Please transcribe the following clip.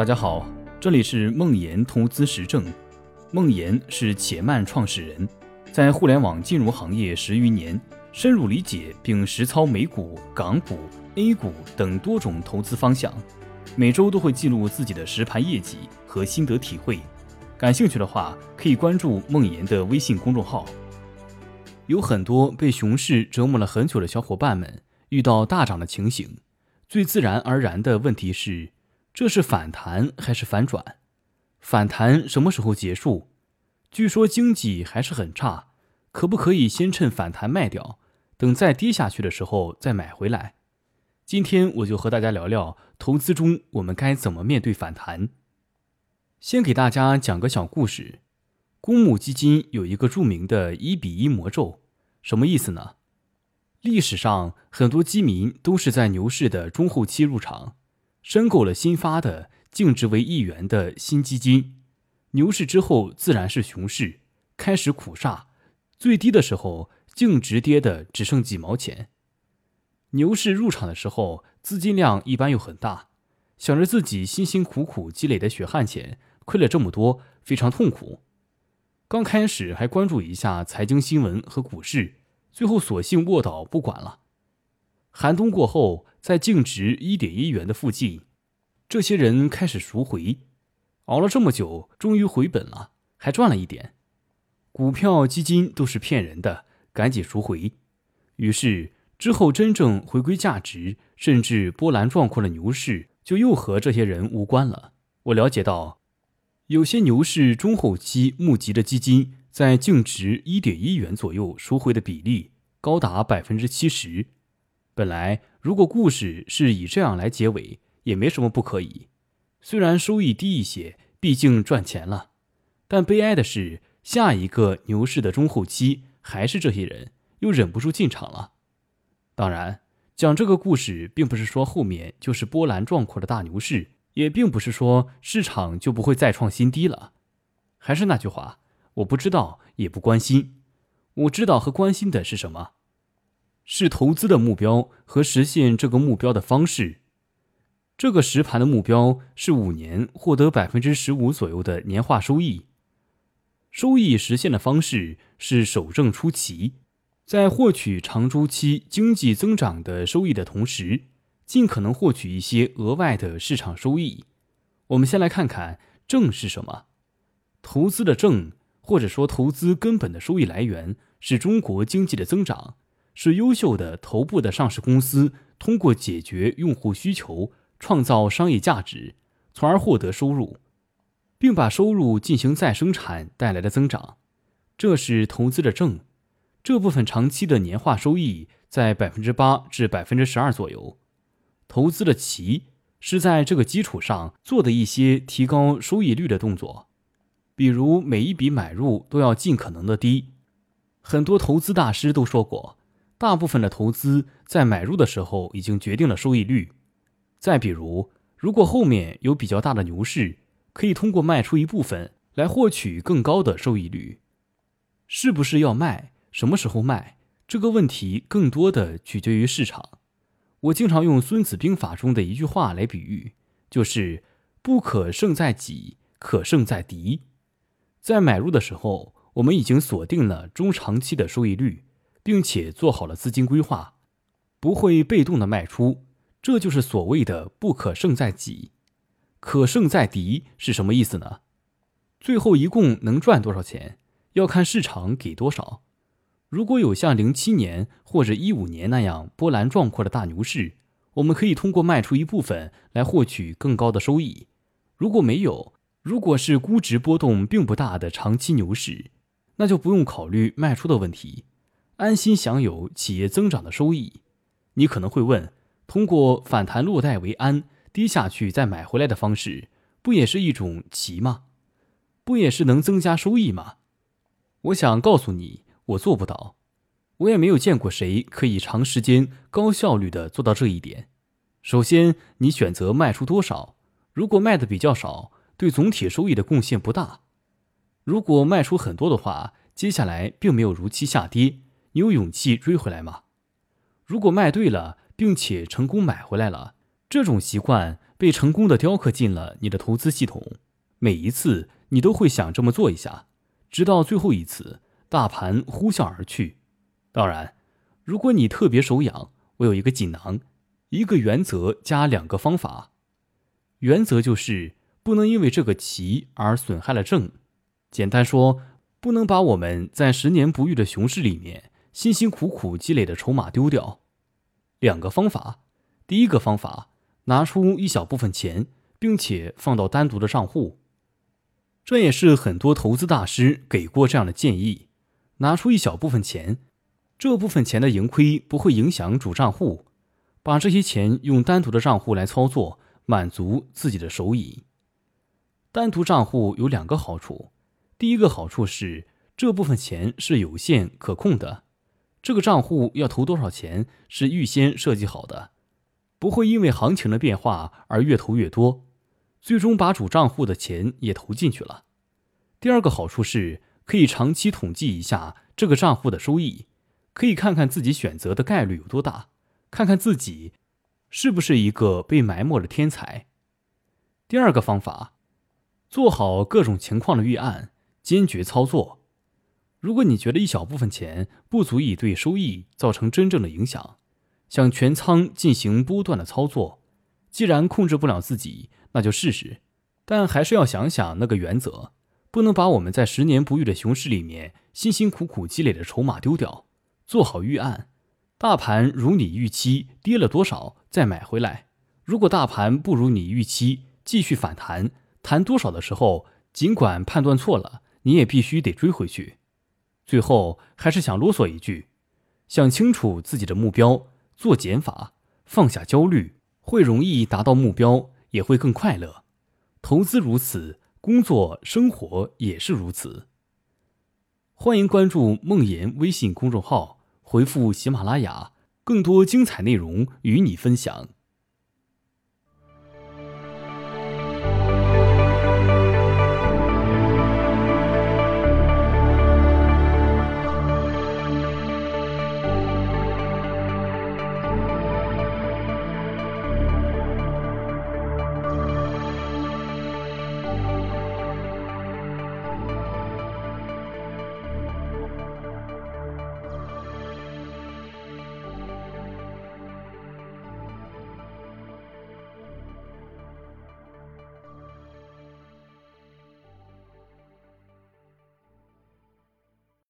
大家好，这里是梦岩投资实证。梦岩是且慢创始人，在互联网金融行业10余年，深入理解并实操美股、港股、A 股等多种投资方向，每周都会记录自己的实盘业绩和心得体会。感兴趣的话，可以关注梦岩的微信公众号。有很多被熊市折磨了很久的小伙伴们遇到大涨的情形，最自然而然的问题是，这是反弹还是反转？反弹什么时候结束？据说经济还是很差，可不可以先趁反弹卖掉，等再跌下去的时候再买回来？今天我就和大家聊聊投资中我们该怎么面对反弹。先给大家讲个小故事。公募基金有一个著名的1:1魔咒，什么意思呢？历史上很多基民都是在牛市的中后期入场，申购了新发的净值为1元的新基金。牛市之后自然是熊市，开始苦煞，最低的时候净值跌的只剩几毛钱。牛市入场的时候资金量一般又很大，想着自己辛辛苦苦积累的血汗钱亏了这么多，非常痛苦。刚开始还关注一下财经新闻和股市，最后索性卧倒不管了。寒冬过后，在净值 1.1 元的附近，这些人开始赎回，熬了这么久终于回本了，还赚了一点。股票基金都是骗人的，赶紧赎回。于是之后真正回归价值甚至波澜壮阔的牛市就又和这些人无关了。我了解到，有些牛市中后期募集的基金在净值 1.1 元左右赎回的比例高达 70%。本来如果故事是以这样来结尾也没什么不可以，虽然收益低一些，毕竟赚钱了，但悲哀的是，下一个牛市的中后期还是这些人又忍不住进场了。当然，讲这个故事并不是说后面就是波澜壮阔的大牛市，也并不是说市场就不会再创新低了。还是那句话，我不知道也不关心。我知道和关心的是什么？是投资的目标和实现这个目标的方式。这个实盘的目标是5年获得 15% 左右的年化收益。收益实现的方式是守正出奇，在获取长周期经济增长的收益的同时，尽可能获取一些额外的市场收益。我们先来看看正是什么。投资的正，或者说投资根本的收益来源，是中国经济的增长，是优秀的头部的上市公司通过解决用户需求创造商业价值，从而获得收入，并把收入进行再生产带来的增长，这是投资的正。这部分长期的年化收益在 8% 至 12% 左右。投资的奇，是在这个基础上做的一些提高收益率的动作，比如每一笔买入都要尽可能的低。很多投资大师都说过，大部分的投资在买入的时候已经决定了收益率。再比如，如果后面有比较大的牛市，可以通过卖出一部分来获取更高的收益率。是不是要卖，什么时候卖，这个问题更多的取决于市场。我经常用孙子兵法中的一句话来比喻，就是不可胜在己，可胜在敌。在买入的时候，我们已经锁定了中长期的收益率，并且做好了资金规划，不会被动的卖出，这就是所谓的不可胜在己。可胜在敌是什么意思呢？最后一共能赚多少钱，要看市场给多少。如果有像07年或者15年那样波澜壮阔的大牛市，我们可以通过卖出一部分来获取更高的收益。如果没有，如果是估值波动并不大的长期牛市，那就不用考虑卖出的问题，安心享有企业增长的收益。你可能会问，通过反弹落袋为安，低下去再买回来的方式，不也是一种奇吗？不也是能增加收益吗？我想告诉你，我做不到，我也没有见过谁可以长时间高效率的做到这一点。首先，你选择卖出多少，如果卖的比较少，对总体收益的贡献不大。如果卖出很多的话，接下来并没有如期下跌，你有勇气追回来吗？如果卖对了并且成功买回来了，这种习惯被成功的雕刻进了你的投资系统。每一次你都会想这么做一下，直到最后一次大盘呼啸而去。当然，如果你特别手痒，我有一个锦囊，一个原则加2个方法。原则就是不能因为这个棋而损害了正，简单说，不能把我们在10年不遇的熊市里面辛辛苦苦积累的筹码丢掉。2个方法，第一个方法，拿出一小部分钱，并且放到单独的账户。这也是很多投资大师给过这样的建议，拿出一小部分钱，这部分钱的盈亏不会影响主账户，把这些钱用单独的账户来操作，满足自己的收益。单独账户有2个好处，第一个好处是这部分钱是有限可控的，这个账户要投多少钱是预先设计好的，不会因为行情的变化而越投越多，最终把主账户的钱也投进去了。第2个好处是可以长期统计一下这个账户的收益，可以看看自己选择的概率有多大，看看自己是不是一个被埋没的天才。第2个方法，做好各种情况的预案，坚决操作。如果你觉得一小部分钱不足以对收益造成真正的影响，想全仓进行波段的操作，既然控制不了自己，那就试试，但还是要想想那个原则，不能把我们在10年不遇的熊市里面辛辛苦苦积累的筹码丢掉，做好预案，大盘如你预期跌了多少再买回来，如果大盘不如你预期继续反弹，谈多少的时候，尽管判断错了，你也必须得追回去。最后还是想啰嗦一句，想清楚自己的目标，做减法，放下焦虑，会容易达到目标，也会更快乐。投资如此，工作生活也是如此。欢迎关注梦妍微信公众号，回复喜马拉雅，更多精彩内容与你分享。